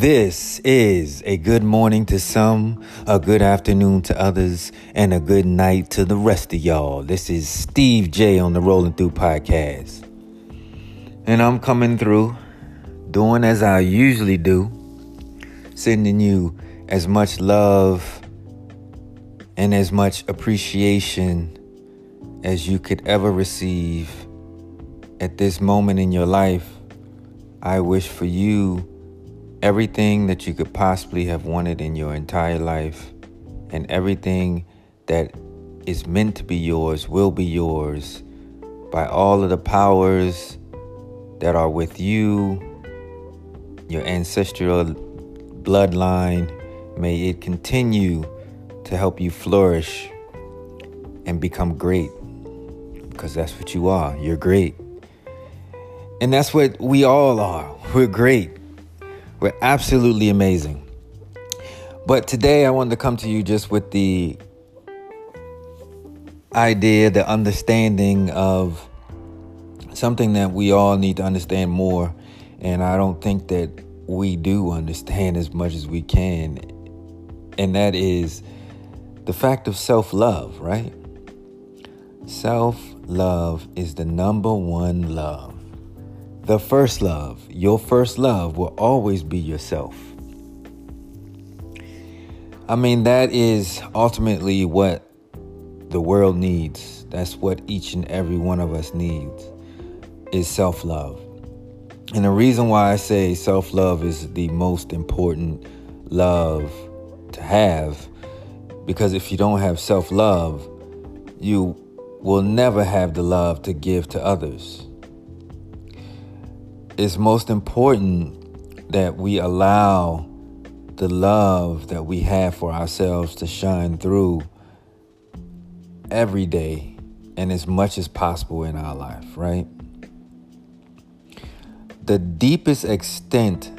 This is a good morning to some, a good afternoon to others, and a good night to the rest of y'all. This is Steve J on the Rolling Through Podcast. And I'm coming through, doing as I usually do, sending you as much love and as much appreciation as you could ever receive at this moment in your life. I wish for you everything that you could possibly have wanted in your entire life, and everything that is meant to be yours will be yours by all of the powers that are with you, your ancestral bloodline. May it continue to help you flourish and become great, because that's what you are. You're great. And that's what we all are. We're great. We're absolutely amazing. But today I wanted to come to you just with the idea, the understanding of something that we all need to understand more. And I don't think that we do understand as much as we can. And that is the fact of self-love, right? Self-love is the number one love. The first love, your first love, will always be yourself. I mean, that is ultimately what the world needs. That's what each and every one of us needs, is self-love. And the reason why I say self-love is the most important love to have, because if you don't have self-love, you will never have the love to give to others. It's most important that we allow the love that we have for ourselves to shine through every day and as much as possible in our life, right? The deepest extent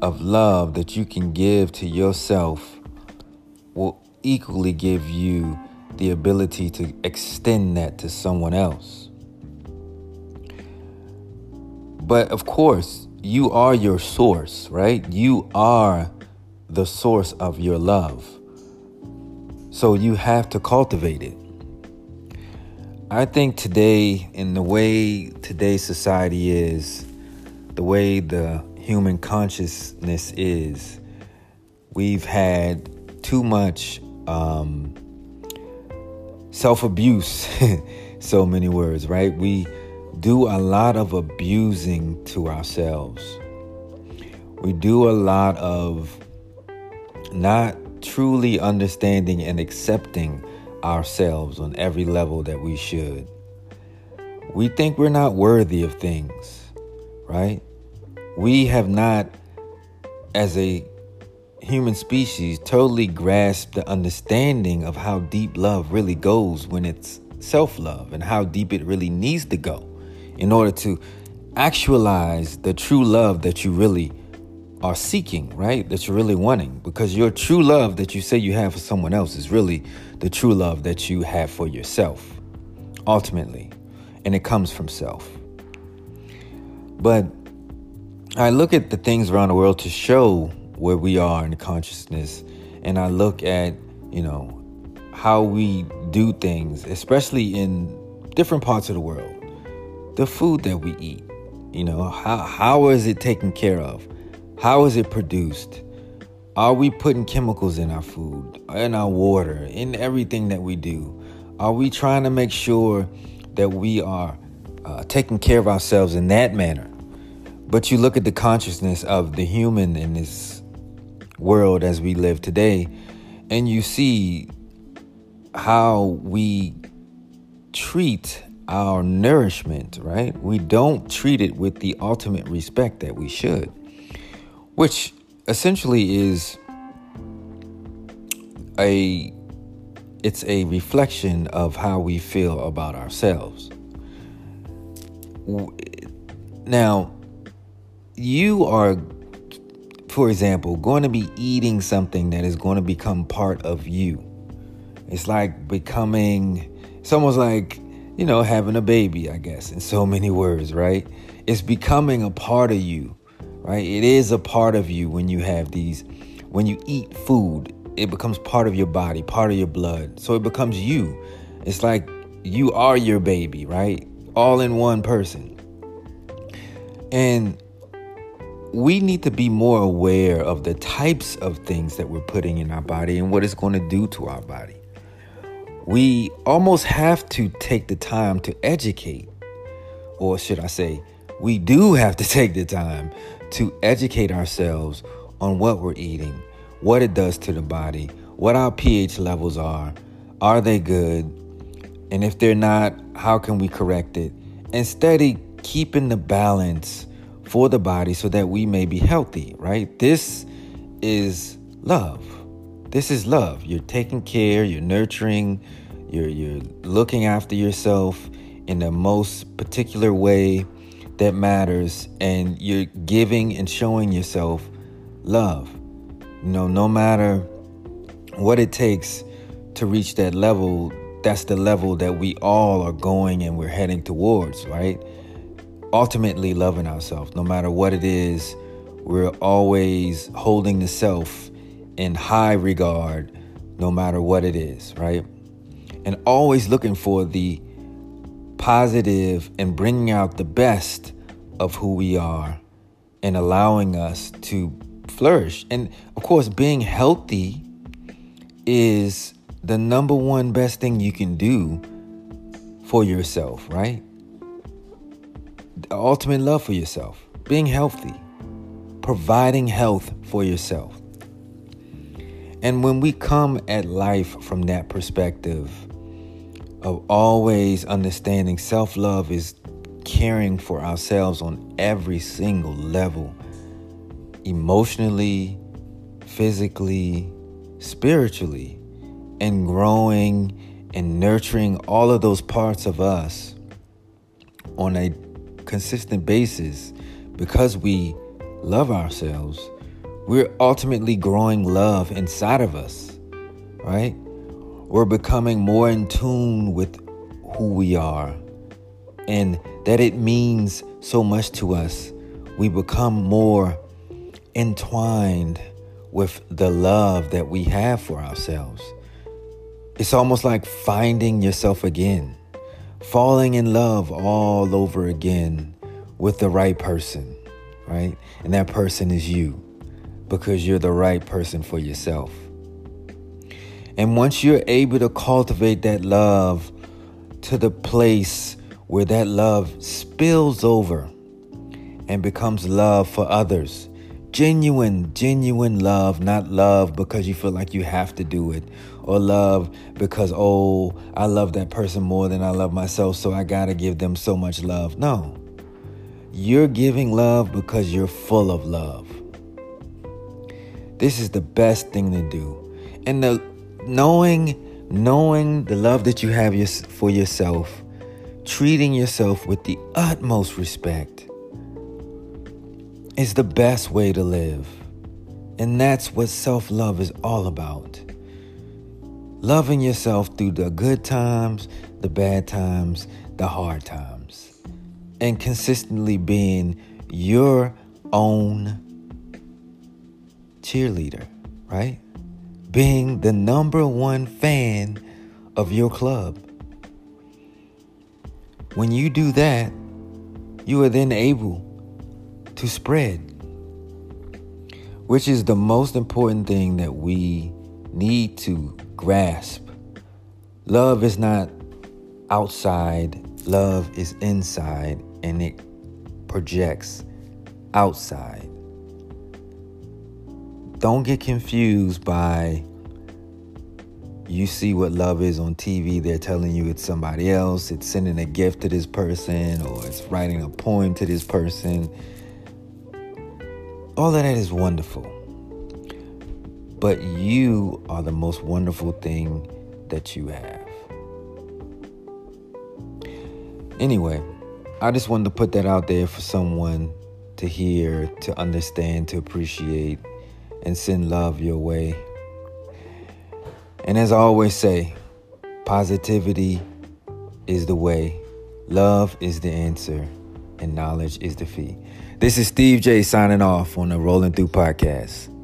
of love that you can give to yourself will equally give you the ability to extend that to someone else. But of course, you are your source, right? You are the source of your love. So you have to cultivate it. I think today, in the way today's society is, the way the human consciousness is, we've had too much self-abuse. So many words, right? We do a lot of abusing to ourselves. We do a lot of not truly understanding and accepting ourselves on every level that we should. We think we're not worthy of things, right? We have not, as a human species, totally grasped the understanding of how deep love really goes when it's self-love, and how deep it really needs to go in order to actualize the true love that you really are seeking, right? That you're really wanting. Because your true love that you say you have for someone else is really the true love that you have for yourself, ultimately. And it comes from self. But I look at the things around the world to show where we are in consciousness. And I look at, how we do things, especially in different parts of the world. The food that we eat, how is it taken care of? How is it produced? Are we putting chemicals in our food, in our water, in everything that we do? Are we trying to make sure that we are taking care of ourselves in that manner? But you look at the consciousness of the human in this world as we live today, and you see how we treat our nourishment, right? We don't treat it with the ultimate respect that we should, which essentially is a reflection of how we feel about ourselves. Now, you are, for example, going to be eating something that is going to become part of you. It's almost like having a baby, I guess, in so many words, right? It's becoming a part of you, right? It is a part of you when you have these, when you eat food, it becomes part of your body, part of your blood. So it becomes you. It's like you are your baby, right? All in one person. And we need to be more aware of the types of things that we're putting in our body and what it's going to do to our body. We almost have to take the time to educate, or should I say, we do have to take the time to educate ourselves on what we're eating, what it does to the body, what our pH levels are they good? And if they're not, how can we correct it? And steady keeping the balance for the body so that we may be healthy, right? This is love. This is love. You're taking care, you're nurturing, you're looking after yourself in the most particular way that matters, and you're giving and showing yourself love. You know, no matter what it takes to reach that level, that's the level that we all are going and we're heading towards, right? Ultimately loving ourselves, no matter what it is, we're always holding the self in high regard, no matter what it is, right? And always looking for the positive and bringing out the best of who we are and allowing us to flourish. And of course, being healthy is the number one best thing you can do for yourself, right? The ultimate love for yourself, being healthy, providing health for yourself. And when we come at life from that perspective of always understanding self-love is caring for ourselves on every single level, emotionally, physically, spiritually, and growing and nurturing all of those parts of us on a consistent basis, because we love ourselves, we're ultimately growing love inside of us, right? We're becoming more in tune with who we are and that it means so much to us. We become more entwined with the love that we have for ourselves. It's almost like finding yourself again, falling in love all over again with the right person, right? And that person is you, because you're the right person for yourself. And once you're able to cultivate that love to the place where that love spills over and becomes love for others, genuine love, not love because you feel like you have to do it, or love because, oh, I love that person more than I love myself, so I gotta give them so much love. No, you're giving love because you're full of love. This is the best thing to do. And the knowing the love that you have for yourself, treating yourself with the utmost respect, is the best way to live. And that's what self-love is all about. Loving yourself through the good times, the bad times, the hard times. And consistently being your own cheerleader, right? Being the number one fan of your club. When you do that, you are then able to spread, which is the most important thing that we need to grasp. Love is not outside, love is inside, and it projects outside. Don't get confused by, you see what love is on TV, they're telling you it's somebody else, it's sending a gift to this person, or it's writing a poem to this person. All of that is wonderful, but you are the most wonderful thing that you have. Anyway, I just wanted to put that out there for someone to hear, to understand, to appreciate, and send love your way. And as I always say, positivity is the way. Love is the answer. and knowledge is the fee. This is Steve J signing off on the Rolling Through Podcast.